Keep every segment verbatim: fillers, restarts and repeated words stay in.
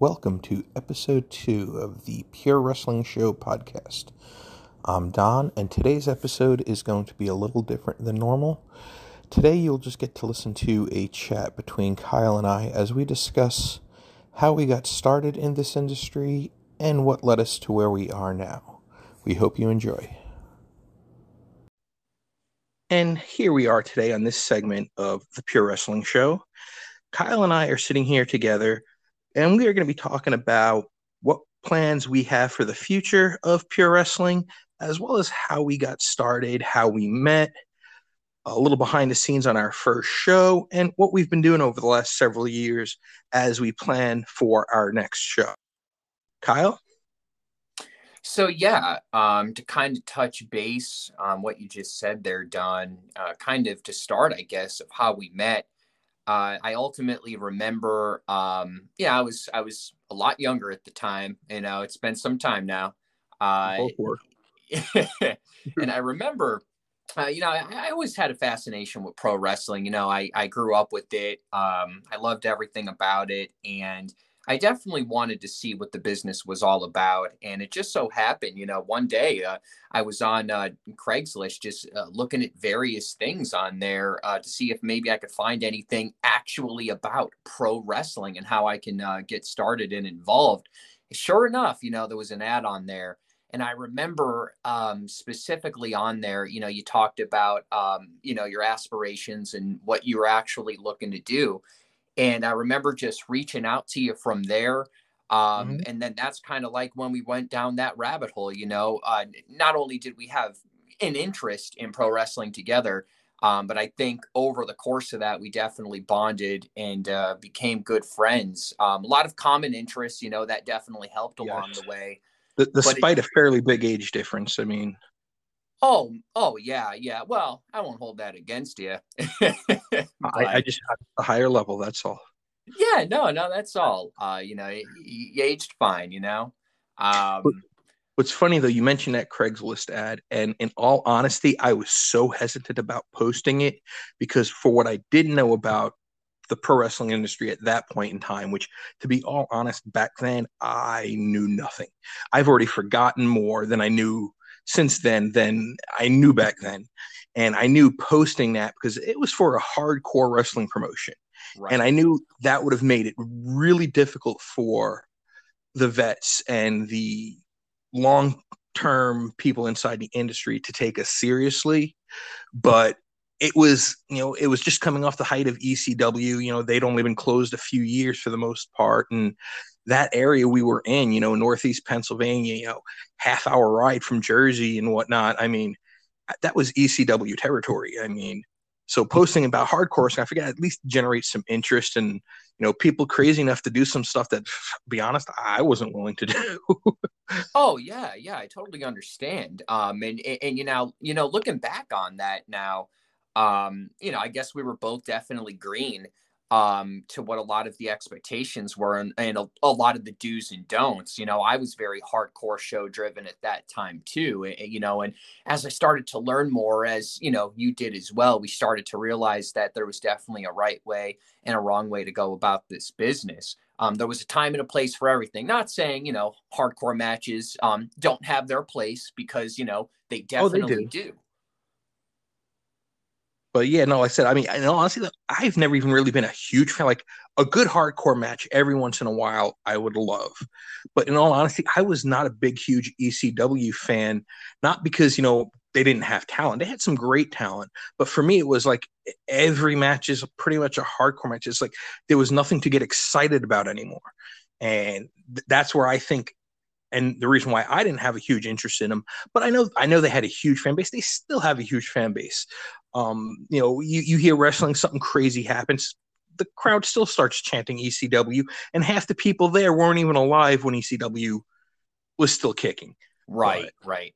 Welcome to episode two of the Pure Wrestling Show podcast. I'm Don, and today's episode is going to be a little different than normal. Today you'll just get to listen to a chat between Kyle and I as we discuss how we got started in this industry and what led us to where we are now. We hope you enjoy. And here we are today on this segment of the Pure Wrestling Show. Kyle and I are sitting here together, and we are going to be talking about what plans we have for the future of Pure Wrestling, as well as how we got started, how we met, a little behind the scenes on our first show, and what we've been doing over the last several years as we plan for our next show. Kyle? So, yeah, um, to kind of touch base on what you just said there, Don, uh, kind of to start, I guess, of how we met. Uh, I ultimately remember, um, yeah, I was I was a lot younger at the time. You know, it's been some time now. Uh, and I remember, uh, you know, I, I always had a fascination with pro wrestling. You know, I, I grew up with it. Um, I loved everything about it. And I definitely wanted to see what the business was all about. And it just so happened, you know, one day uh, I was on uh, Craigslist just uh, looking at various things on there uh, to see if maybe I could find anything actually about pro wrestling and how I can uh, get started and involved. Sure enough, you know, there was an ad on there. And I remember um, specifically on there, you know, you talked about, um, you know, your aspirations and what you were actually looking to do. And I remember just reaching out to you from there. Um, mm-hmm. And then that's kind of like when we went down that rabbit hole, you know, uh, not only did we have an interest in pro wrestling together, um, but I think over the course of that, we definitely bonded and uh, became good friends. Um, a lot of common interests, you know, that definitely helped along yes. the way. The, the despite it, a fairly big age difference, I mean. Oh, oh, yeah, yeah. Well, I won't hold that against you. I, I just have a higher level, that's all. Yeah, no, no, that's all. Uh, you know, you, you aged fine, you know. Um, What's funny, though, you mentioned that Craigslist ad, and in all honesty, I was so hesitant about posting it because for what I did know about the pro wrestling industry at that point in time, which to be all honest, back then, I knew nothing. I've already forgotten more than I knew since then than I knew back then. And I knew posting that because it was for a hardcore wrestling promotion. Right. And I knew that would have made it really difficult for the vets and the long-term people inside the industry to take us seriously. But it was, you know, it was just coming off the height of E C W. You know, they'd only been closed a few years for the most part. And that area we were in, you know, Northeast Pennsylvania, you know, half hour ride from Jersey and whatnot. I mean, that was E C W territory. I mean, so posting about hardcore, so I forgot, at least generate some interest and, you know, people crazy enough to do some stuff that, to be honest, I wasn't willing to do. Oh, yeah. Yeah. I totally understand. Um, and, and, and, you know, you know, looking back on that now, um, you know, I guess we were both definitely green um, to what a lot of the expectations were and, and a, a lot of the do's and don'ts. You know, I was very hardcore show driven at that time too, and, you know, and as I started to learn more, as, you know, you did as well, we started to realize that there was definitely a right way and a wrong way to go about this business. Um, there was a time and a place for everything. Not saying, you know, hardcore matches, um, don't have their place because, you know, they definitely oh, they do. do. But yeah, no, like I said, I mean, and honestly, I've never even really been a huge fan. Like a good hardcore match every once in a while, I would love. But in all honesty, I was not a big, huge E C W fan. Not because, you know, they didn't have talent. They had some great talent. But for me, it was like every match is pretty much a hardcore match. It's like there was nothing to get excited about anymore. And th- that's where I think. And the reason why I didn't have a huge interest in them, but I know I know they had a huge fan base. They still have a huge fan base. Um, you know, you, you hear wrestling, something crazy happens. The crowd still starts chanting E C W, and half the people there weren't even alive when E C W was still kicking. Right, but. right.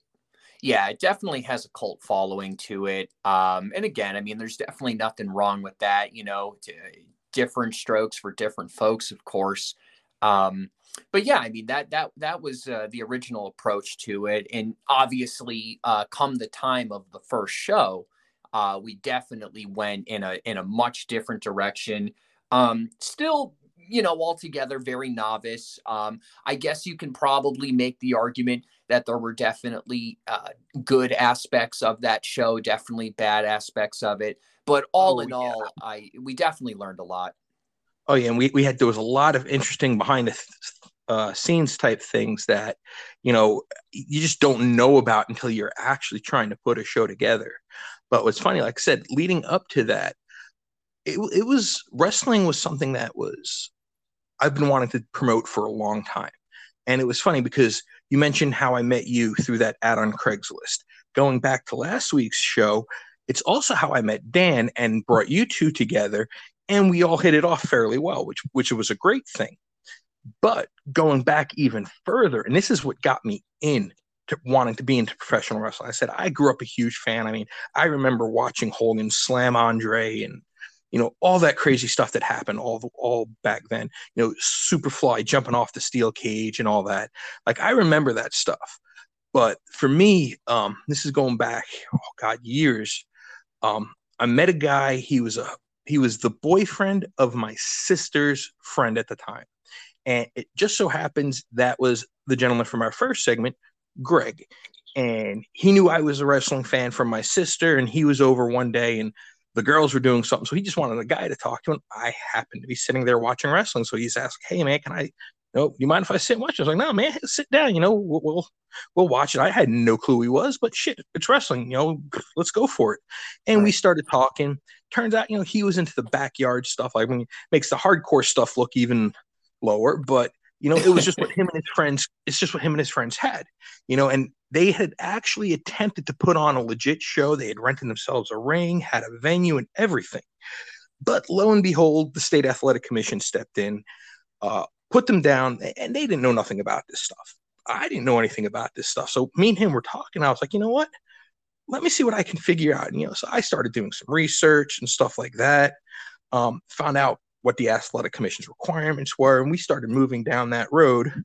Yeah, it definitely has a cult following to it. Um, and again, I mean, there's definitely nothing wrong with that. You know, t- different strokes for different folks, of course. Um, but yeah, I mean, that, that, that was, uh, the original approach to it. And obviously, uh, come the time of the first show, uh, we definitely went in a, in a much different direction. Um, still you know, altogether very novice. Um, I guess you can probably make the argument that there were definitely uh, good aspects of that show, definitely bad aspects of it. But all oh, in yeah. all, I we definitely learned a lot. Oh, yeah. And we, we had, there was a lot of interesting behind the th- uh, scenes type things that, you know, you just don't know about until you're actually trying to put a show together. But what's funny, like I said, leading up to that, it, it was, wrestling was something that was, I've been wanting to promote for a long time. And it was funny because you mentioned how I met you through that ad on Craigslist. Going back to last week's show, it's also how I met Dan and brought you two together. And we all hit it off fairly well, which which was a great thing. But going back even further, and this is what got me in to wanting to be into professional wrestling. I said, I grew up a huge fan. I mean, I remember watching Hogan slam Andre and, you know, all that crazy stuff that happened all the, all back then, you know, Superfly jumping off the steel cage and all that. Like, I remember that stuff. But for me, um, this is going back, oh God, years. Um, I met a guy, he was a, He was the boyfriend of my sister's friend at the time. And it just so happens that was the gentleman from our first segment, Greg. And he knew I was a wrestling fan from my sister, and he was over one day, and the girls were doing something. So he just wanted a guy to talk to, and I happened to be sitting there watching wrestling. So he's asked, hey, man, can I, you know, do you mind if I sit and watch it? I was like, no, man, sit down. You know, we'll, we'll, we'll watch it. I had no clue he was, but shit, it's wrestling. You know, let's go for it. And we started talking. Turns out, you know, he was into the backyard stuff. Like, I mean, makes the hardcore stuff look even lower. But, you know, it was just what him and his friends, it's just what him and his friends had, you know, and they had actually attempted to put on a legit show. They had rented themselves a ring, had a venue and everything. But lo and behold, the State Athletic Commission stepped in, uh, put them down, and they didn't know nothing about this stuff. I didn't know anything about this stuff. So me and him were talking. I was like, you know what? Let me see what I can figure out. And, you know, so I started doing some research and stuff like that, um, found out what the Athletic Commission's requirements were, and we started moving down that road.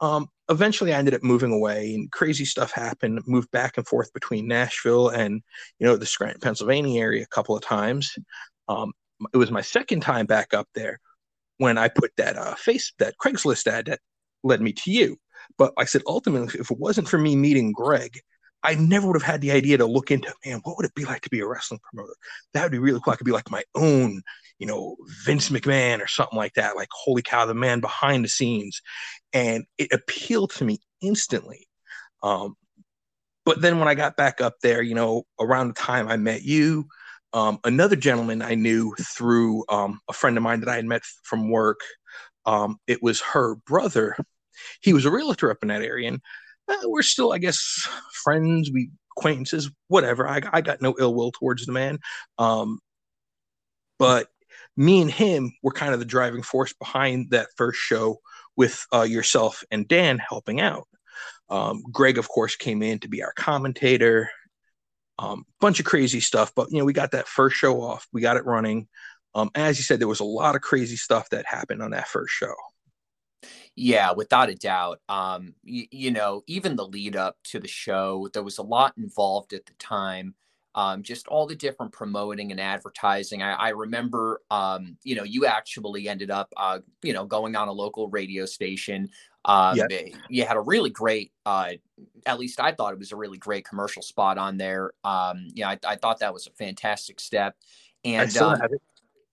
Um, eventually, I ended up moving away, and crazy stuff happened, moved back and forth between Nashville and, you know, the Scranton, Pennsylvania area a couple of times. Um, it was my second time back up there when I put that uh, face, that Craigslist ad that led me to you. But like I said, ultimately, if it wasn't for me meeting Greg, I never would have had the idea to look into, man, what would it be like to be a wrestling promoter? That would be really cool. I could be like my own, you know, Vince McMahon or something like that. Like, holy cow, the man behind the scenes. And it appealed to me instantly. Um, but then when I got back up there, you know, around the time I met you, um, another gentleman I knew through um, a friend of mine that I had met from work, um, it was her brother. He was a realtor up in that area. And Uh, we're still, I guess, friends, we acquaintances, whatever. I, I got no ill will towards the man. Um, but me and him were kind of the driving force behind that first show with uh, yourself and Dan helping out. Um, Greg, of course, came in to be our commentator, um, bunch of crazy stuff. But, you know, we got that first show off. We got it running. Um, as you said, there was a lot of crazy stuff that happened on that first show. Yeah, without a doubt. Um, you, you know, even the lead up to the show, there was a lot involved at the time. Um, just all the different promoting and advertising. I, I remember, um, you know, you actually ended up, uh, you know, going on a local radio station. Um, yes. You had a really great, uh, at least I thought it was a really great commercial spot on there. Um, yeah, I, I thought that was a fantastic step. And I still um, have it.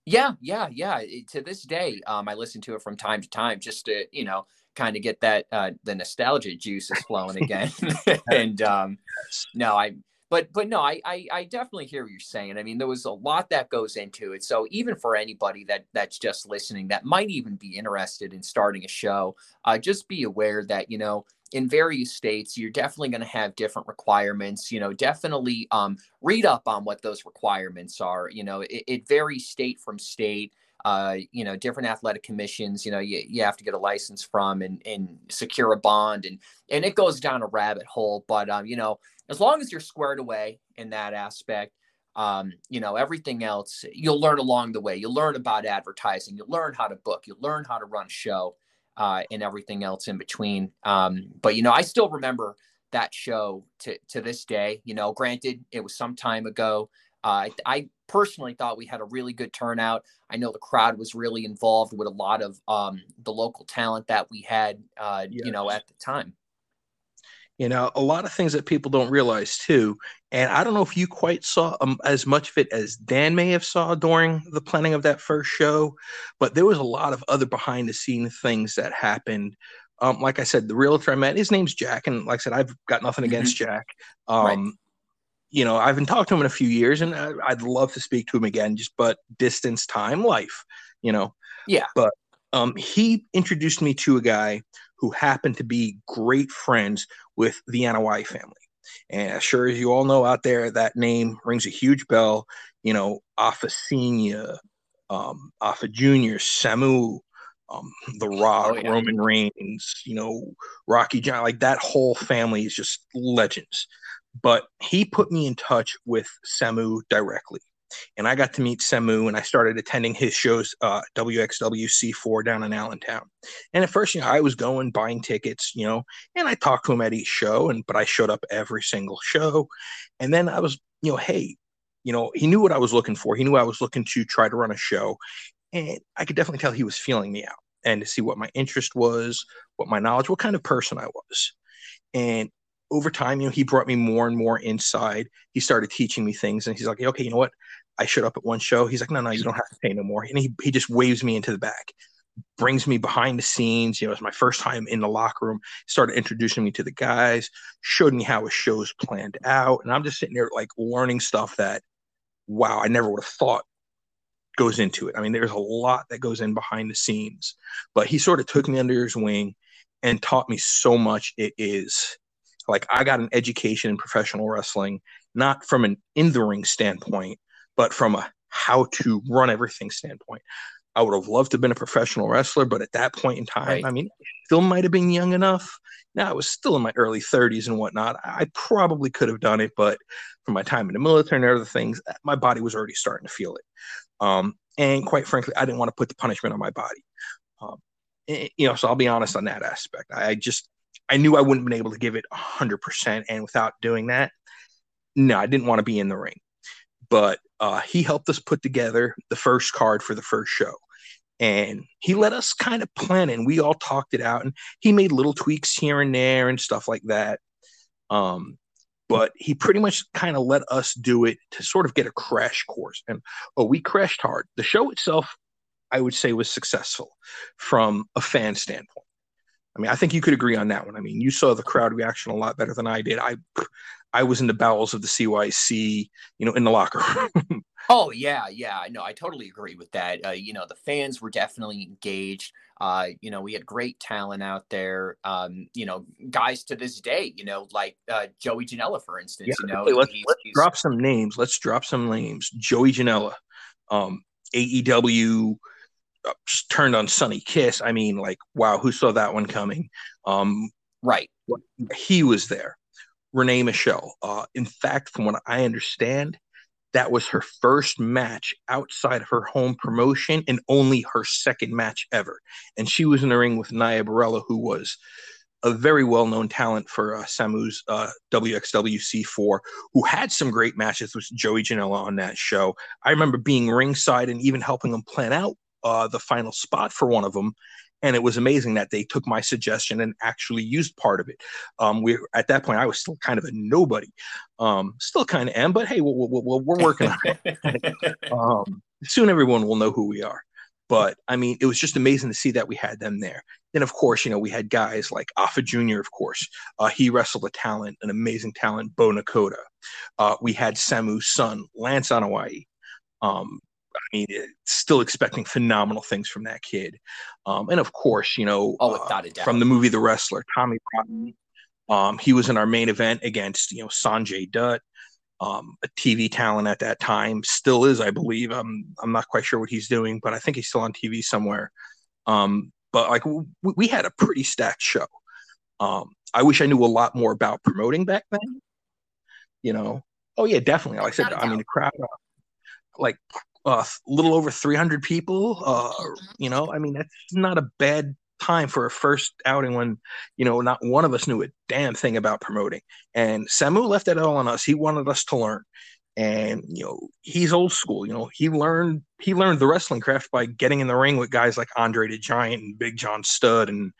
Yeah, yeah, yeah. It, to this day, um, I listen to it from time to time just to, you know, kind of get that, uh, the nostalgia juices flowing again. and um, no, I, but, but no, I, I, I definitely hear what you're saying. I mean, there was a lot that goes into it. So even for anybody that that's just listening, that might even be interested in starting a show, uh, just be aware that, you know, in various states, you're definitely going to have different requirements, you know, definitely um, read up on what those requirements are. You know, it, it varies state from state, uh, you know, different athletic commissions, you know, you, you have to get a license from and, and secure a bond and, and it goes down a rabbit hole. But, um, you know, as long as you're squared away in that aspect, um, you know, everything else, you'll learn along the way. You'll learn about advertising. You'll learn how to book. You'll learn how to run a show. Uh, and everything else in between. Um, but, you know, I still remember that show to, to this day. You know, granted, it was some time ago. Uh, I, I personally thought we had a really good turnout. I know the crowd was really involved with a lot of um, the local talent that we had, uh, yes. you know, at the time. You know, a lot of things that people don't realize, too. And I don't know if you quite saw um, as much of it as Dan may have saw during the planning of that first show. But there was a lot of other behind the scenes things that happened. Um, like I said, the realtor I met, his name's Jack. And like I said, I've got nothing against mm-hmm. Jack. Um, right. You know, I haven't talked to him in a few years, and I, I'd love to speak to him again, just but distance, time, life, you know. Yeah. But um, he introduced me to a guy who happened to be great friends with the Aoa'i family. And as sure as you all know out there, that name rings a huge bell. You know, Afa Senior, um, Afa Junior, Samu, um, The Rock, oh, yeah. Roman Reigns, you know, Rocky John, like that whole family is just legends. But he put me in touch with Samu directly. And I got to meet Samu, and I started attending his shows, uh, W X W C four down in Allentown. And at first, you know, I was going, buying tickets, you know, and I talked to him at each show, and but I showed up every single show. And then I was, you know, hey, you know, he knew what I was looking for. He knew I was looking to try to run a show. And I could definitely tell he was feeling me out and to see what my interest was, what my knowledge, what kind of person I was. And over time, you know, he brought me more and more inside. He started teaching me things, and he's like, okay, you know what? I showed up at one show. He's like, no, no, you don't have to pay no more. And he, he just waves me into the back, brings me behind the scenes. You know, it's my first time in the locker room, started introducing me to the guys, showed me how a show's planned out. And I'm just sitting there like learning stuff that, wow, I never would have thought goes into it. I mean, there's a lot that goes in behind the scenes, but he sort of took me under his wing and taught me so much. It is like, I got an education in professional wrestling, not from an in the ring standpoint, but from a how to run everything standpoint. I would have loved to have been a professional wrestler, but at that point in time, right. I mean, still might have been young enough. Now, I was still in my early thirties and whatnot. I probably could have done it, but for my time in the military and other things, my body was already starting to feel it. Um, and quite frankly, I didn't want to put the punishment on my body. Um, and, you know, so I'll be honest on that aspect. I just, I knew I wouldn't have been able to give it one hundred percent. And without doing that, no, I didn't want to be in the ring. But uh, he helped us put together the first card for the first show. And he let us kind of plan it, and we all talked it out. And he made little tweaks here and there and stuff like that. Um, but he pretty much kind of let us do it to sort of get a crash course. And oh, we crashed hard. The show itself, I would say, was successful from a fan standpoint. I mean, I think you could agree on that one. I mean, you saw the crowd reaction a lot better than I did. I I was in the bowels of the C Y C, you know, in the locker room. Oh, yeah, yeah. No, I totally agree with that. Uh, you know, the fans were definitely engaged. Uh, you know, we had great talent out there. Um, you know, guys to this day, you know, like uh, Joey Janela, for instance. Yeah, you know, let's, he's, let's he's, drop some names. Let's drop some names. Joey Janela, um, A E W, turned on Sonny Kiss. I mean, like, wow, who saw that one coming? Um, right. He was there. Renee Michelle. Uh, in fact, from what I understand, that was her first match outside of her home promotion and only her second match ever. And she was in the ring with Nia Barella, who was a very well-known talent for uh, Samu's uh, W X W C four, who had some great matches with Joey Janela on that show. I remember being ringside and even helping him plan out Uh, the final spot for one of them, and it was amazing that they took my suggestion and actually used part of it. Um, we at that point I was still kind of a nobody, um, still kind of am, but hey, we'll, we'll, we'll, we're working on it. Um, soon everyone will know who we are. But I mean, it was just amazing to see that we had them there. Then of course, you know, we had guys like Afa Junior. Of course, uh, he wrestled a talent, an amazing talent, Bo Nakoda. Uh, we had Samu's son, Lance Aoa'i. Um, I mean, still expecting phenomenal things from that kid. Um, and of course, you know, oh, uh, from the movie The Wrestler, Tommy Rotten, um, he was in our main event against, you know, Sanjay Dutt, um, a T V talent at that time, still is, I believe. I'm, I'm not quite sure what he's doing, but I think he's still on T V somewhere. Um, but like w- we had a pretty stacked show. Um, I wish I knew a lot more about promoting back then, you know? Oh yeah, definitely. Like I said, I mean, the crowd, uh, like, a uh, little over three hundred people, uh, you know, I mean, that's not a bad time for a first outing when, you know, not one of us knew a damn thing about promoting. And Samu left that all on us. He wanted us to learn. And, you know, he's old school. You know, he learned he learned the wrestling craft by getting in the ring with guys like Andre the Giant and Big John Studd and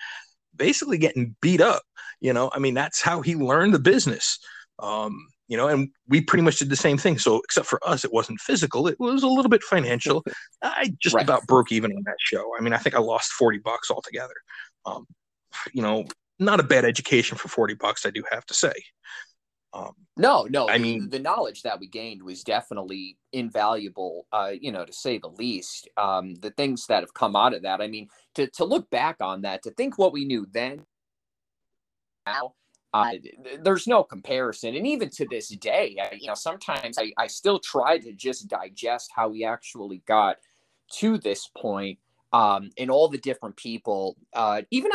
basically getting beat up. You know, I mean, that's how he learned the business. Um, you know, and we pretty much did the same thing. So except for us, it wasn't physical. It was a little bit financial. I just right. about broke even on that show. I mean, I think I lost forty bucks altogether. Um, you know, not a bad education for forty bucks, I do have to say. Um, no, no, I mean, the knowledge that we gained was definitely invaluable, uh, you know, to say the least. Um, the things that have come out of that, I mean, to, to look back on that, to think what we knew then, now, uh, there's no comparison. And even to this day, I, you know, sometimes I, I still try to just digest how we actually got to this point, um, and all the different people, uh, even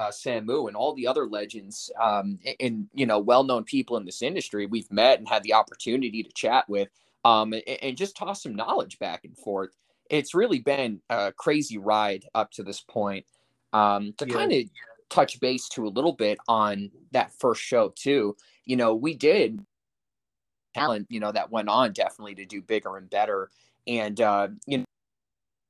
Uh, Samu and all the other legends, um, and, and, you know, well-known people in this industry we've met and had the opportunity to chat with, um, and, and just toss some knowledge back and forth. It's really been a crazy ride up to this point. Um, to yeah. kind of touch base to a little bit on that first show too, you know, we did talent, you know, that went on definitely to do bigger and better. And, uh, you know,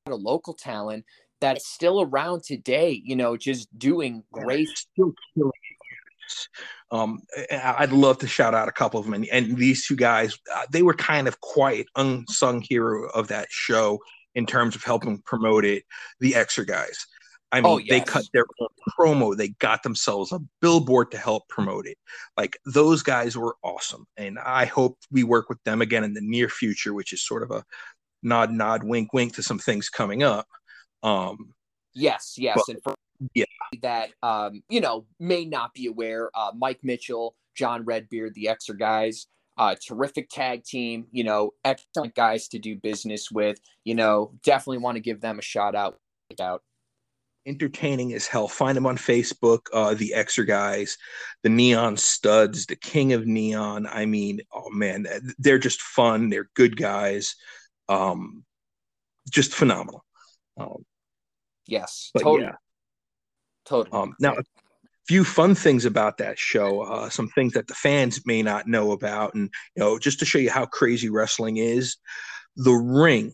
a local talent that's still around today, you know, just doing great. Still killing it. Um, I'd love to shout out a couple of them. And, and these two guys, uh, they were kind of quiet, unsung hero of that show in terms of helping promote it. The Xer Guys. I mean, oh, yes. They cut their own promo. They got themselves a billboard to help promote it. Like, those guys were awesome. And I hope we work with them again in the near future, which is sort of a nod, nod, wink, wink to some things coming up. Um, yes, yes. But, and for yeah. that, um, you know, may not be aware, uh, Mike Mitchell, John Redbeard, the Xer Guys, uh, terrific tag team, you know, excellent guys to do business with, you know, definitely want to give them a shout out. Entertaining as hell. Find them on Facebook, uh, the Xer Guys, the Neon Studs, the King of Neon. I mean, oh man, they're just fun. They're good guys. Um, just phenomenal. Um, yes, totally. Yeah. Totally. Um, now, a few fun things about that show, uh, some things that the fans may not know about, and, you know, just to show you how crazy wrestling is, the ring.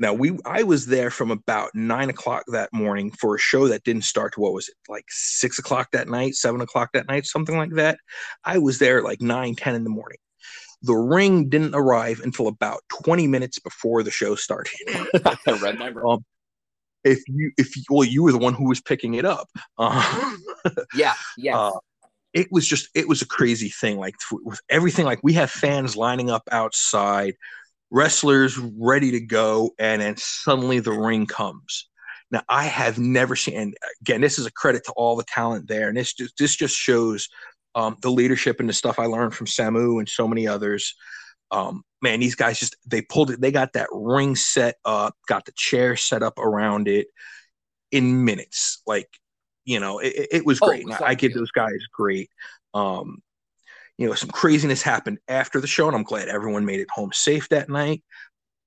Now, we I was there from about nine o'clock that morning for a show that didn't start to, what was it, like six o'clock that night, seven o'clock that night, something like that. I was there at like nine, ten in the morning. The ring didn't arrive until about twenty minutes before the show started. I read my room. Um, If you, if you, well, you were the one who was picking it up. Um, yeah, yeah. Uh, it was just, it was a crazy thing. Like, with everything, like, we have fans lining up outside, wrestlers ready to go, and then suddenly the ring comes. Now, I have never seen, and again, this is a credit to all the talent there, and this just, this just shows um, the leadership and the stuff I learned from Samu and so many others. Um, man, these guys just, they pulled it. They got that ring set up, got the chair set up around it in minutes. Like, you know, it, it was great. Oh, exactly. I give those guys great. Um, you know, some craziness happened after the show, and I'm glad everyone made it home safe that night.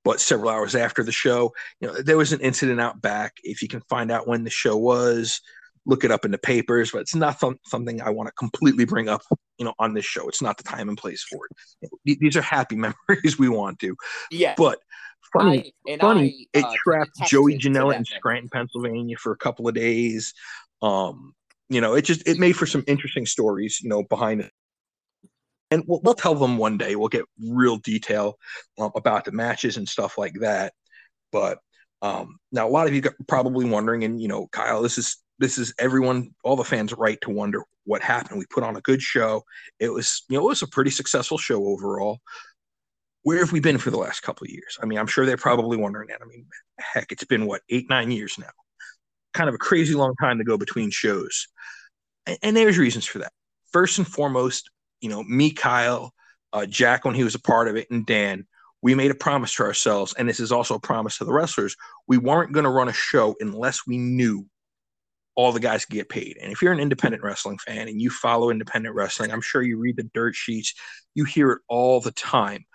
But several hours after the show, you know, there was an incident out back. If you can find out when the show was, look it up in the papers, but it's not th- something I want to completely bring up, you know, on this show. It's not the time and place for it. Th- these are happy memories we want to. Yeah. But funny, I, and funny, I, uh, it trapped Joey Janela in Scranton, Pennsylvania for a couple of days. Um, you know, it just, it made for some interesting stories, you know, behind it. And we'll, we'll tell them one day. We'll get real detail um, about the matches and stuff like that. But um, now a lot of you are probably wondering, and, you know, Kyle, this is, This is everyone, all the fans' right to wonder what happened. We put on a good show. It was, you know, it was a pretty successful show overall. Where have we been for the last couple of years? I mean, I'm sure they're probably wondering that. I mean, heck, it's been, what, eight, nine years now. Kind of a crazy long time to go between shows. And, and there's reasons for that. First and foremost, you know, me, Kyle, uh, Jack, when he was a part of it, and Dan, we made a promise to ourselves, and this is also a promise to the wrestlers. We weren't going to run a show unless we knew all the guys get paid. And if you're an independent wrestling fan and you follow independent wrestling, I'm sure you read the dirt sheets. You hear it all the time.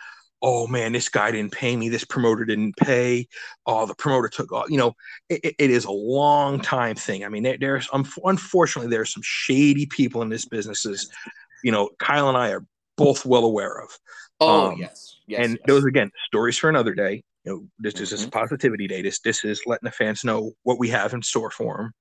Oh man, this guy didn't pay me. This promoter didn't pay. Oh, the promoter took off. You know, it, it is a long time thing. I mean, there, there's, um, unfortunately, there are some shady people in this business. You know, Kyle and I are both well aware of. Oh, um, yes. yes. And yes. those, again, stories for another day. You know, this mm-hmm. is this positivity day. This, this is letting the fans know what we have in store for them.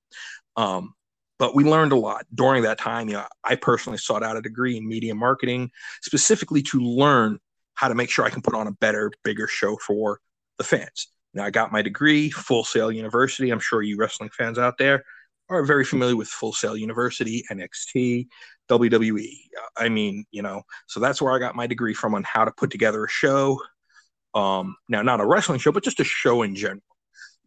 Um, but we learned a lot during that time. You know, I personally sought out a degree in media marketing specifically to learn how to make sure I can put on a better, bigger show for the fans. Now, I got my degree, Full Sail University. I'm sure you wrestling fans out there are very familiar with Full Sail University, N X T, W W E. I mean, you know, so that's where I got my degree from on how to put together a show. Um, now, not a wrestling show, but just a show in general.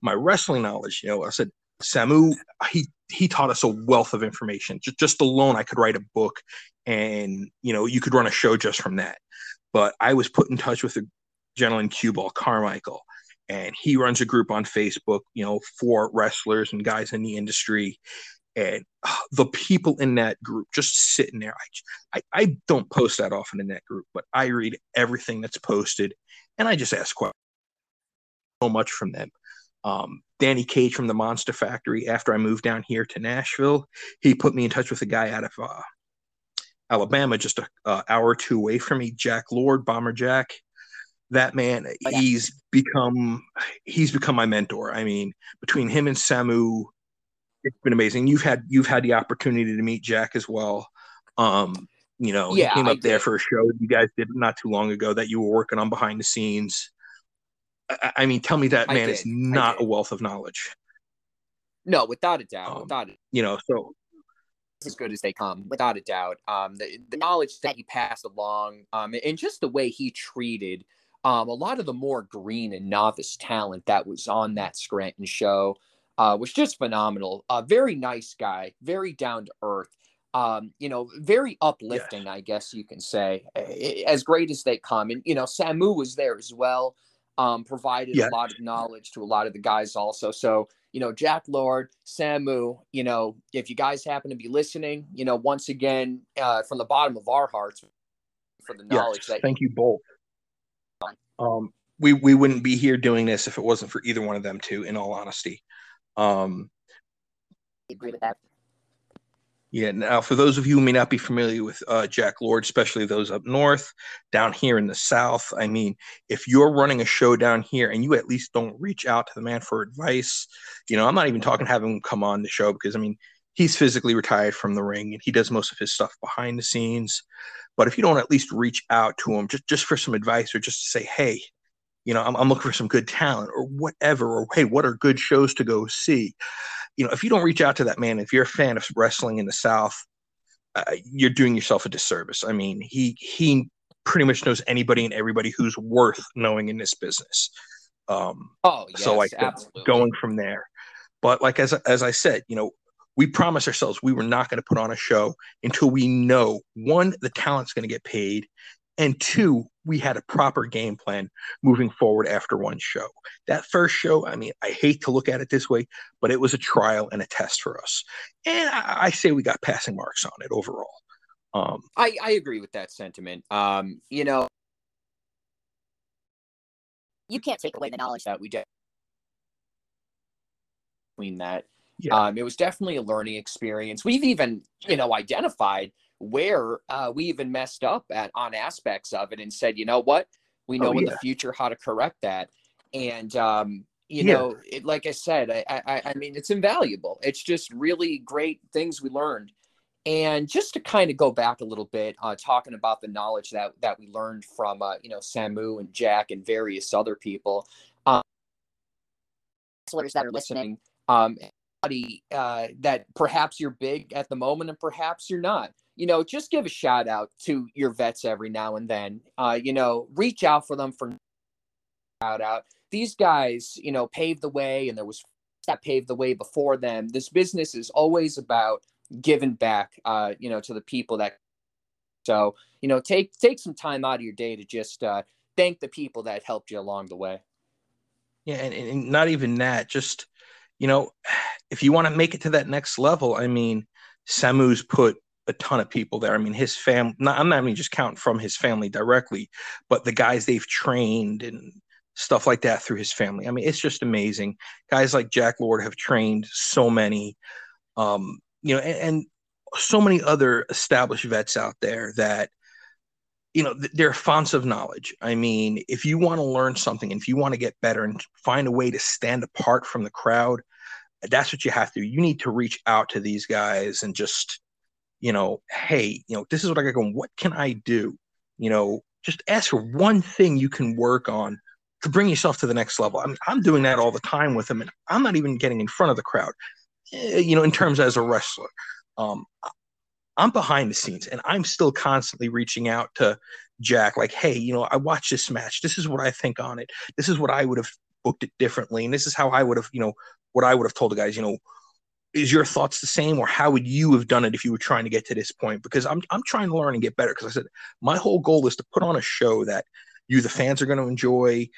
My wrestling knowledge, you know, I said, Samu, he he taught us a wealth of information. Just, just alone, I could write a book and, you know, you could run a show just from that. But I was put in touch with a gentleman, Q-Ball Carmichael, and he runs a group on Facebook, you know, for wrestlers and guys in the industry. And uh, the people in that group just sitting there. I, I, I don't post that often in that group, but I read everything that's posted, and I just ask questions. So much from them. Um, Danny Cage from the Monster Factory, after I moved down here to Nashville, he put me in touch with a guy out of uh, Alabama, just an uh, hour or two away from me, Jack Lord, Bomber Jack. That man, he's become he's become my mentor. I mean, between him and Samu, it's been amazing. You've had you've had the opportunity to meet Jack as well. Um, you know, yeah, he came up there for a show you guys did not too long ago that you were working on behind the scenes. I, I mean, tell me that man is not a wealth of knowledge. No, without a doubt, um, without it. You know, so as good as they come, without a doubt. Um, the, the knowledge that he passed along, um, and just the way he treated Um, a lot of the more green and novice talent that was on that Scranton show uh, was just phenomenal. A uh, very nice guy, very down to earth, um, you know, very uplifting, yes. I guess you can say, as great as they come. And, you know, Samu was there as well, um, provided yes. a lot of knowledge to a lot of the guys also. So, you know, Jack Lord, Samu, you know, if you guys happen to be listening, you know, once again, uh, from the bottom of our hearts for the knowledge. Yes. That Thank you both. Um, we, we wouldn't be here doing this if it wasn't for either one of them two, in all honesty. Um, I agree with that. Yeah. Now, for those of you who may not be familiar with uh, Jack Lord, especially those up north, down here in the South, I mean, if you're running a show down here and you at least don't reach out to the man for advice, you know, I'm not even talking having him come on the show because, I mean, he's physically retired from the ring and he does most of his stuff behind the scenes. But if you don't at least reach out to them just, just for some advice or just to say, hey, you know, I'm, I'm looking for some good talent or whatever, or hey, what are good shows to go see? You know, if you don't reach out to that man, if you're a fan of wrestling in the South, uh, you're doing yourself a disservice. I mean, he he pretty much knows anybody and everybody who's worth knowing in this business. Um, oh, yes, so like absolutely. Going from there. But like, as as I said, you know, we promised ourselves we were not going to put on a show until we know, one, the talent's going to get paid, and two, we had a proper game plan moving forward after one show. That first show, I mean, I hate to look at it this way, but it was a trial and a test for us. And I, I say we got passing marks on it overall. Um, I, I agree with that sentiment. Um, you know, you can't take away the knowledge that we did between that. Yeah. Um, it was definitely a learning experience. We've even, you know, identified where uh, we even messed up at on aspects of it and said, you know what, we know oh, yeah. in the future how to correct that. And, um, you yeah. know, it, like I said, I, I, I mean, it's invaluable. It's just really great things we learned. And just to kind of go back a little bit, uh, talking about the knowledge that, that we learned from, uh, you know, Samu and Jack and various other people. Um, that are listening. Um, Uh, that perhaps you're big at the moment and perhaps you're not, you know, just give a shout out to your vets every now and then, uh, you know, reach out for them for shout out. These guys, you know, paved the way, and there was that paved the way before them. This business is always about giving back, uh, you know, to the people that, so, you know, take, take some time out of your day to just uh, thank the people that helped you along the way. Yeah. And, and not even that, just, you know, if you want to make it to that next level, I mean, Samu's put a ton of people there. I mean, his family, I'm not even just counting from his family directly, but the guys they've trained and stuff like that through his family. I mean, it's just amazing. Guys like Jack Lord have trained so many, um, you know, and, and so many other established vets out there that you know, th- they're fonts of knowledge. I mean, if you want to learn something, if you want to get better and find a way to stand apart from the crowd, that's what you have to do. You need to reach out to these guys and just, you know, hey, you know, this is what I got going. What can I do? You know, just ask for one thing you can work on to bring yourself to the next level. I mean, I'm doing that all the time with them, and I'm not even getting in front of the crowd, you know, in terms as a wrestler. Um, I'm behind the scenes, and I'm still constantly reaching out to Jack, like, hey, you know, I watched this match. This is what I think on it. This is what I would have booked it differently. And this is how I would have, you know, what I would have told the guys, you know, is your thoughts the same, or how would you have done it if you were trying to get to this point? Because I'm I'm trying to learn and get better. Because I said, my whole goal is to put on a show that you, the fans, are going to enjoy.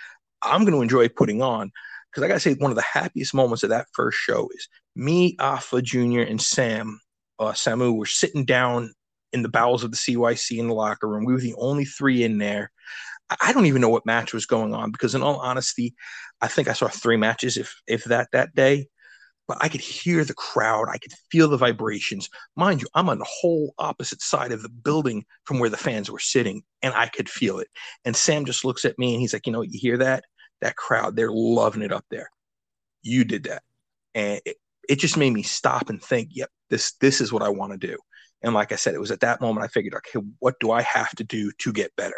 I'm going to enjoy putting on. Because I got to say, one of the happiest moments of that first show is me, Afa Junior, and Sam. Uh, Samu were sitting down in the bowels of the C Y C in the locker room. We were the only three in there. I don't even know what match was going on, because in all honesty, I think I saw three matches, if if that, that day. But I could hear the crowd. I could feel the vibrations. Mind you, I'm on the whole opposite side of the building from where the fans were sitting, and I could feel it. And Sam just looks at me, and he's like, you know, you hear that? That crowd, they're loving it up there. You did that. And it, it just made me stop and think, yep, this this is what I want to do. And like I said, it was at that moment I figured, okay, what do I have to do to get better?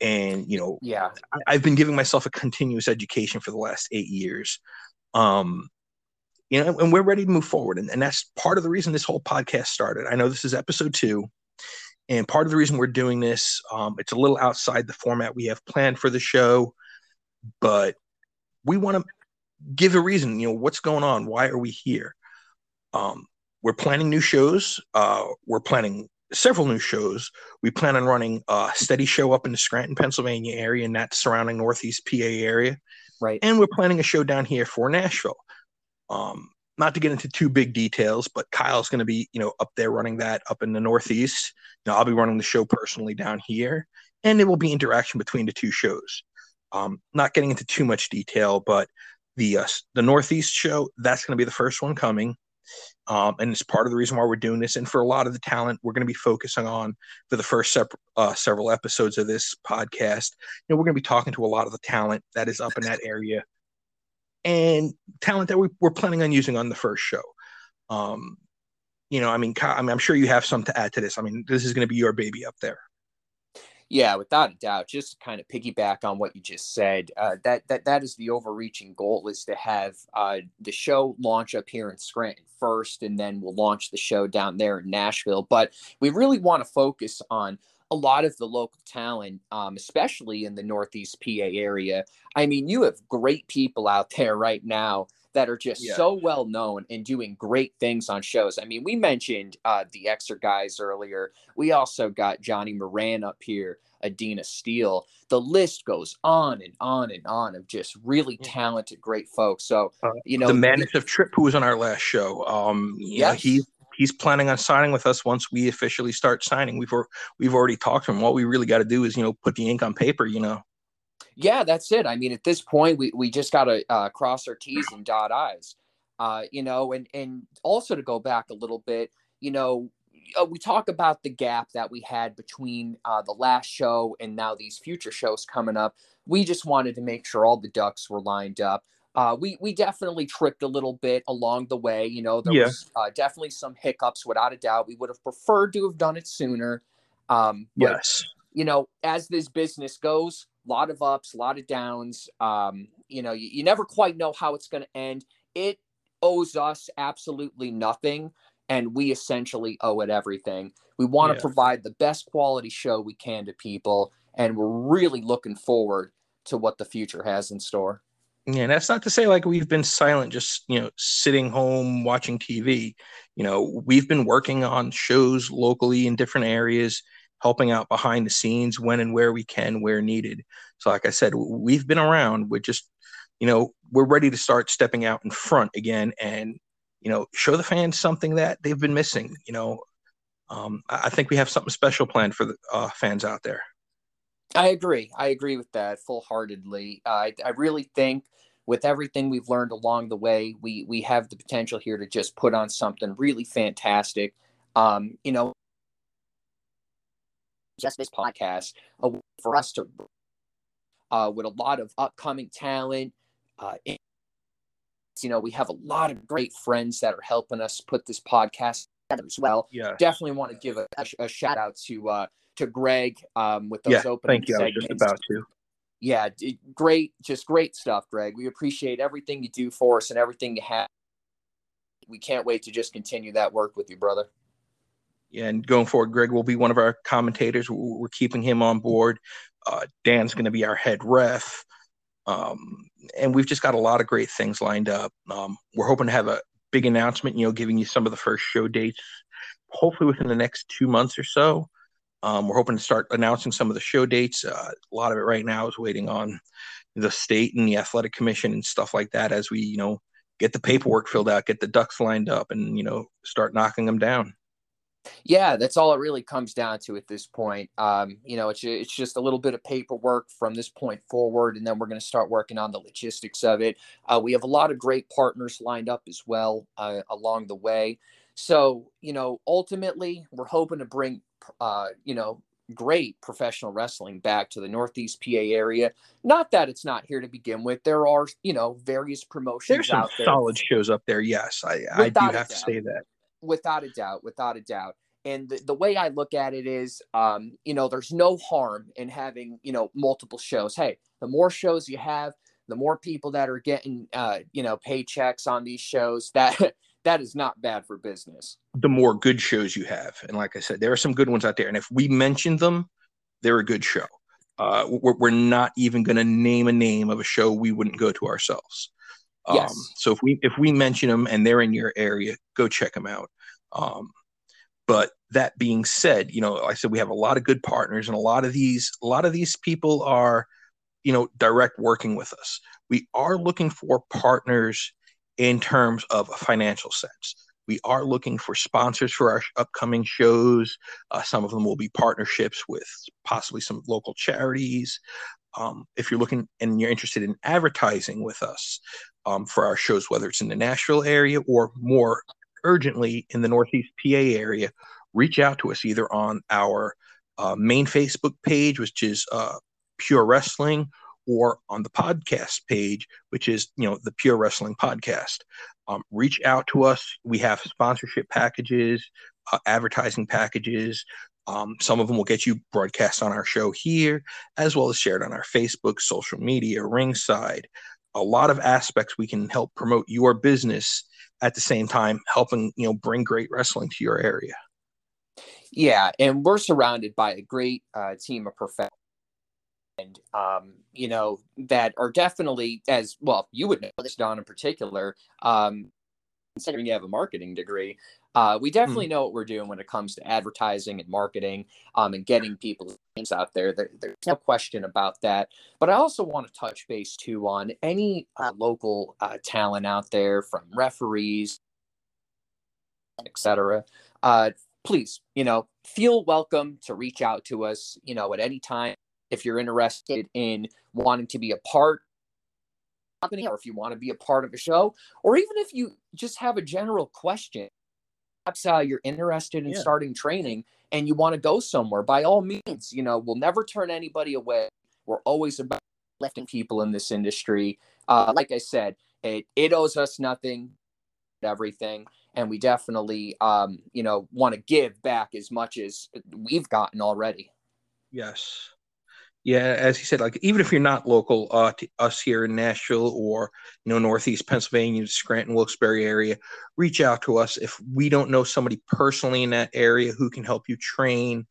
And, you know, yeah, I, I've been giving myself a continuous education for the last eight years. Um, you know, and we're ready to move forward. And, and that's part of the reason this whole podcast started. I know this is episode two, and part of the reason we're doing this, um, it's a little outside the format we have planned for the show, but we want to give a reason, you know, what's going on? Why are we here? Um, we're planning new shows. Uh, we're planning several new shows. We plan on running a steady show up in the Scranton, Pennsylvania area and that surrounding Northeast P A area. Right. And we're planning a show down here for Nashville. Um, not to get into too big details, but Kyle's going to be, you know, up there running that up in the Northeast. Now I'll be running the show personally down here, and there will be interaction between the two shows. Um, not getting into too much detail, but the, uh, the Northeast show, that's going to be the first one coming. Um, and it's part of the reason why we're doing this. And for a lot of the talent we're going to be focusing on for the first sep- uh, several episodes of this podcast, you know, we're going to be talking to a lot of the talent that is up in that area and talent that we, we're planning on using on the first show. Um, you know, I mean, Kyle, I mean, I'm sure you have some to add to this. I mean, this is going to be your baby up there. Yeah, without a doubt. Just to kind of piggyback on what you just said, uh, that that that is the overreaching goal, is to have uh, the show launch up here in Scranton first, and then we'll launch the show down there in Nashville. But we really want to focus on a lot of the local talent, um, especially in the Northeast P A area. I mean, you have great people out there right now that are just yeah. so well known and doing great things on shows. I mean, we mentioned uh, the Xer Guys earlier. We also got Johnny Moran up here, Adina Steele. The list goes on and on and on of just really yeah. talented, great folks. So, uh, you know, the Madness of Trip, who was on our last show, um, yeah, he's he's planning on signing with us once we officially start signing. We've we've already talked to him. What we really got to do is, you know, put the ink on paper, you know. Yeah, that's it. I mean, at this point, we, we just got to uh, cross our T's and dot I's, uh, you know, and, and also to go back a little bit, you know, we talk about the gap that we had between uh, the last show and now these future shows coming up. We just wanted to make sure all the ducks were lined up. Uh, we, we definitely tripped a little bit along the way. You know, there yeah. was uh, definitely some hiccups, without a doubt. We would have preferred to have done it sooner. Um, but, yes. You know, as this business goes, a lot of ups, a lot of downs. Um, you know, you, you never quite know how it's going to end. It owes us absolutely nothing, and we essentially owe it everything. We want to yeah. provide the best quality show we can to people, and we're really looking forward to what the future has in store. Yeah, and that's not to say like we've been silent, just, you know, sitting home watching T V. You know, we've been working on shows locally in different areas, helping out behind the scenes when and where we can, where needed. So like I said, we've been around. We're just, you know, we're ready to start stepping out in front again and, you know, show the fans something that they've been missing. You know, um, I think we have something special planned for the uh, fans out there. I agree. I agree with that full-heartedly. Uh, I, I really think with everything we've learned along the way, we, we have the potential here to just put on something really fantastic. Um, you know, just this podcast, a way for us to uh, with a lot of upcoming talent. Uh, you know, we have a lot of great friends that are helping us put this podcast together as well. Yeah. Definitely want to give a, a, a shout out to uh, to Greg um, with those yeah, opening thank you. Segments. I was just about to. Yeah, great, just great stuff, Greg. We appreciate everything you do for us and everything you have. We can't wait to just continue that work with you, brother. Yeah, and going forward, Greg will be one of our commentators. We're keeping him on board. Uh, Dan's going to be our head ref. Um, and we've just got a lot of great things lined up. Um, we're hoping to have a big announcement, you know, giving you some of the first show dates, hopefully within the next two months or so. Um, we're hoping to start announcing some of the show dates. Uh, a lot of it right now is waiting on the state and the athletic commission and stuff like that as we, you know, get the paperwork filled out, get the ducks lined up and, you know, start knocking them down. Yeah, that's all it really comes down to at this point. Um, you know, it's, it's just a little bit of paperwork from this point forward, and then we're going to start working on the logistics of it. Uh, we have a lot of great partners lined up as well uh, along the way. So, you know, ultimately, we're hoping to bring, uh, you know, great professional wrestling back to the Northeast P A area. Not that it's not here to begin with. There are, you know, various promotions There's some out there. Solid shows up there. Yes, I, I do have to say that. Without a doubt, without a doubt. And the, the way I look at it is, um, you know, there's no harm in having, you know, multiple shows. Hey, the more shows you have, the more people that are getting, uh, you know, paychecks on these shows, that that is not bad for business. The more good shows you have. And like I said, there are some good ones out there. And if we mention them, they're a good show. Uh, we're, we're not even going to name a name of a show we wouldn't go to ourselves. Yes. Um, so if we if we mention them and they're in your area, go check them out. Um, but that being said, you know, like I said, we have a lot of good partners, and a lot of these a lot of these people are, you know, direct working with us. We are looking for partners in terms of a financial sense. We are looking for sponsors for our upcoming shows. Uh, some of them will be partnerships with possibly some local charities. Um, if you're looking and you're interested in advertising with us um, for our shows, whether it's in the Nashville area or more urgently in the Northeast P A area, reach out to us either on our uh, main Facebook page, which is uh, Pure Wrestling, or on the podcast page, which is, you know, the Pure Wrestling Podcast. Um, reach out to us. We have sponsorship packages, uh, advertising packages. Um, some of them will get you broadcast on our show here, as well as shared on our Facebook, social media, Ringside. A lot of aspects we can help promote your business at the same time, helping, you know, bring great wrestling to your area. Yeah, and we're surrounded by a great uh, team of professionals, and um, you know, that are definitely, as well, you would know this, Don, in particular, um, considering you have a marketing degree. Uh, we definitely hmm. know what we're doing when it comes to advertising and marketing um, and getting people's names out there. there. There's no question about that. But I also want to touch base, too, on any uh, local uh, talent out there, from referees, et cetera. Uh, please, you know, feel welcome to reach out to us, you know, at any time if you're interested in wanting to be a part of a company, or if you want to be a part of a show, or even if you just have a general question. Uh, you're interested in yeah. starting training and you want to go somewhere, by all means, you know, we'll never turn anybody away. We're always about lifting people in this industry. Uh, like I said, it, it owes us nothing, everything. And we definitely, um, you know, want to give back as much as we've gotten already. Yes. Yeah. As you said, like, even if you're not local uh, to us here in Nashville or, you know, Northeast Pennsylvania, Scranton, Wilkes-Barre area, reach out to us. If we don't know somebody personally in that area who can help you train,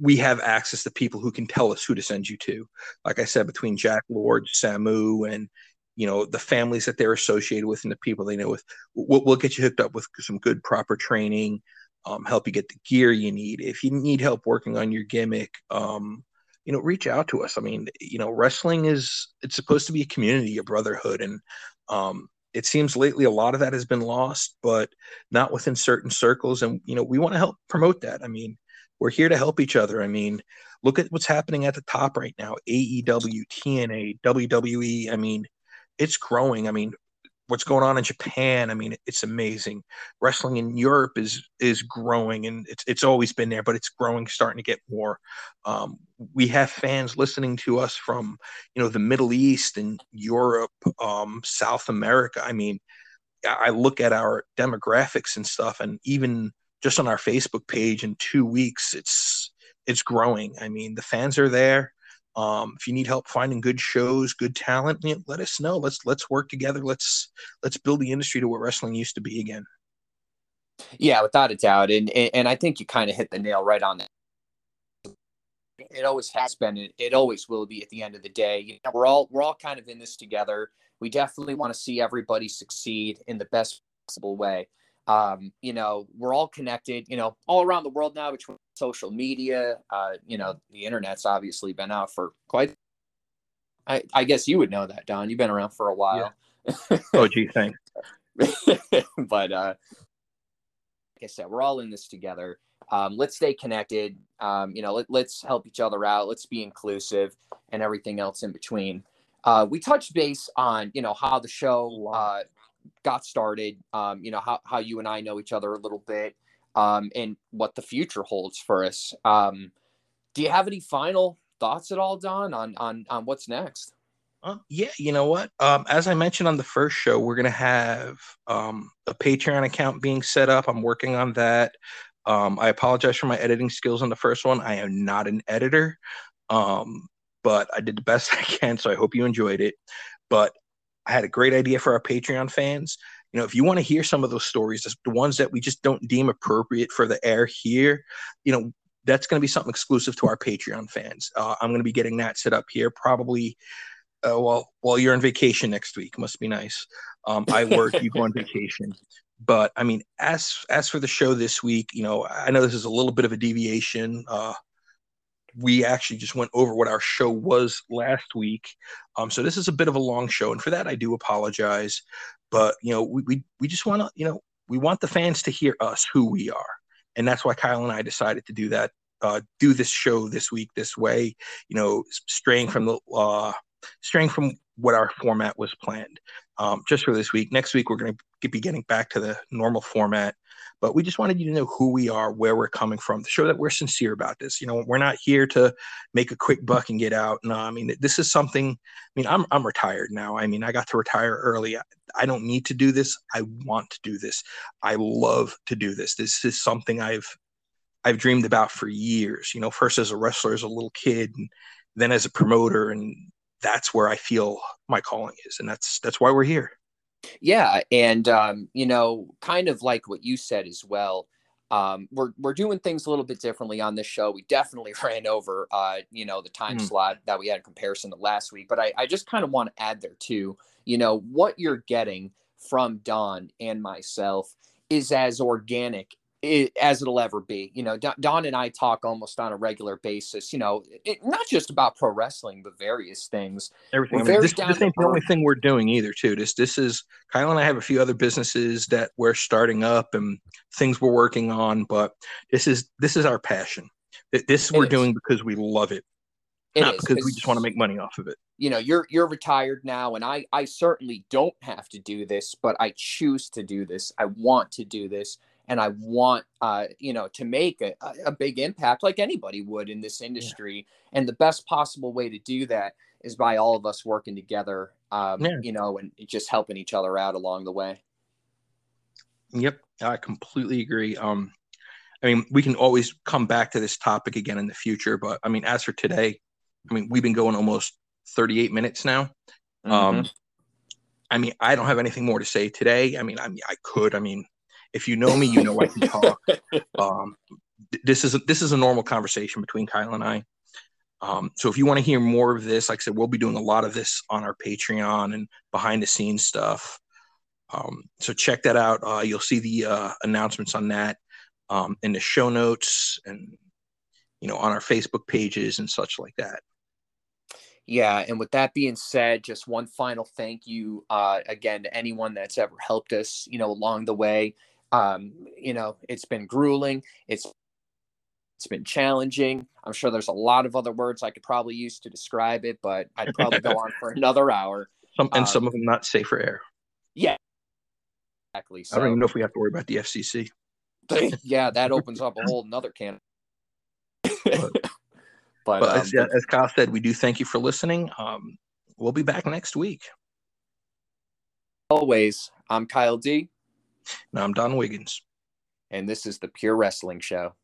we have access to people who can tell us who to send you to. Like I said, between Jack Lord, Samu, and, you know, the families that they're associated with and the people they know with, we'll, we'll get you hooked up with some good, proper training, um, help you get the gear you need. If you need help working on your gimmick, um, you know, reach out to us. I mean, you know, wrestling is, it's supposed to be a community, a brotherhood. And um, it seems lately a lot of that has been lost, but not within certain circles. And, you know, we want to help promote that. I mean, we're here to help each other. I mean, look at what's happening at the top right now, A E W, T N A, W W E. I mean, it's growing. I mean, what's going on in Japan. I mean, it's amazing. Wrestling in Europe is is growing, and it's it's always been there, but it's growing, starting to get more. Um, we have fans listening to us from, you know, the Middle East and Europe, um, South America. I mean, I look at our demographics and stuff, and even just on our Facebook page in two weeks, it's it's growing. I mean, the fans are there. Um, if you need help finding good shows, good talent, you know, let us know. Let's let's work together. Let's let's build the industry to what wrestling used to be again. Yeah, without a doubt, and and, and I think you kind of hit the nail right on that. It always has been, and it always will be. At the end of the day, you know, we're all we're all kind of in this together. We definitely want to see everybody succeed in the best possible way. Um, you know, we're all connected, you know, all around the world now, between social media, uh, you know, the internet's obviously been out for quite, I, I guess you would know that, Don, you've been around for a while. Yeah. Oh, gee, thanks. But, uh, like I said, we're all in this together. Um, let's stay connected. Um, you know, let, let's help each other out. Let's be inclusive and everything else in between. Uh, we touched base on, you know, how the show, uh, got started, um, you know, how, how you and I know each other a little bit, um, and what the future holds for us. Um, do you have any final thoughts at all, Don, on, on, on what's next? Uh, yeah. You know what? Um, as I mentioned on the first show, we're going to have, um, a Patreon account being set up. I'm working on that. Um, I apologize for my editing skills on the first one. I am not an editor, um, but I did the best I can. So I hope you enjoyed it. But I had a great idea for our Patreon fans. You know, if you want to hear some of those stories, the ones that we just don't deem appropriate for the air here, you know, that's going to be something exclusive to our Patreon fans. Uh, I'm going to be getting that set up here probably uh, while, while you're on vacation next week. Must be nice. Um, I work, you go on vacation. But, I mean, as as for the show this week, you know, I know this is a little bit of a deviation. Uh We actually just went over what our show was last week. Um, so this is a bit of a long show. And for that, I do apologize. But, you know, we we, we just want to, you know, we want the fans to hear us, who we are. And that's why Kyle and I decided to do that, uh, do this show this week this way, you know, straying from the uh, straying from what our format was planned, um, just for this week. Next week, we're going to be getting back to the normal format. But we just wanted you to know who we are, where we're coming from, to show that we're sincere about this. You know, we're not here to make a quick buck and get out. No, I mean, this is something, I mean, I'm I'm retired now. I mean, I got to retire early. I, I don't need to do this. I want to do this. I love to do this. This is something I've I've dreamed about for years, you know, first as a wrestler, as a little kid, and then as a promoter. And that's where I feel my calling is. And that's that's why we're here. Yeah. And, um, you know, kind of like what you said as well, um, we're, we're doing things a little bit differently on this show. We definitely ran over, uh, you know, the time mm. slot that we had in comparison to last week, but I, I just kind of want to add there too, you know, what you're getting from Don and myself is as organic as it'll ever be. You know, Don and I talk almost on a regular basis, you know, it, not just about pro wrestling, but various things. Everything. I mean, this, this ain't the only thing we're doing either, too. This, this is, Kyle and I have a few other businesses that we're starting up and things we're working on, but this is, this is our passion. This we're doing because we love it. It Not is, because we just want to make money off of it. You know, you're you're retired now, and I, I certainly don't have to do this, but I choose to do this. I want to do this, and I want, uh, you know, to make a, a big impact like anybody would in this industry. Yeah. And the best possible way to do that is by all of us working together, um, yeah. you know, and just helping each other out along the way. Yep, I completely agree. Um, I mean, we can always come back to this topic again in the future, but I mean, as for today, I mean, we've been going almost thirty-eight minutes now. Mm-hmm. Um, I mean, I don't have anything more to say today. I mean, I mean, I could. I mean, if you know me, you know I can talk. Um, th- this is a, this is a normal conversation between Kyle and I. Um, so if you want to hear more of this, like I said, we'll be doing a lot of this on our Patreon and behind the scenes stuff. Um, so check that out. Uh, you'll see the uh, announcements on that um, in the show notes and, you know, on our Facebook pages and such like that. Yeah. And with that being said, just one final thank you uh, again to anyone that's ever helped us, you know, along the way. Um, you know, it's been grueling. It's it's been challenging. I'm sure there's a lot of other words I could probably use to describe it, but I'd probably go on for another hour. Some, and um, some of them not safe for air. Yeah. Exactly. So, I don't even know if we have to worry about the F C C. They, yeah, that opens up a whole nother can. But, but um, as, as Kyle said, we do thank you for listening. Um, we'll be back next week. Always, I'm Kyle D. And I'm Don Wiggins. And this is the Pure Wrestling Show.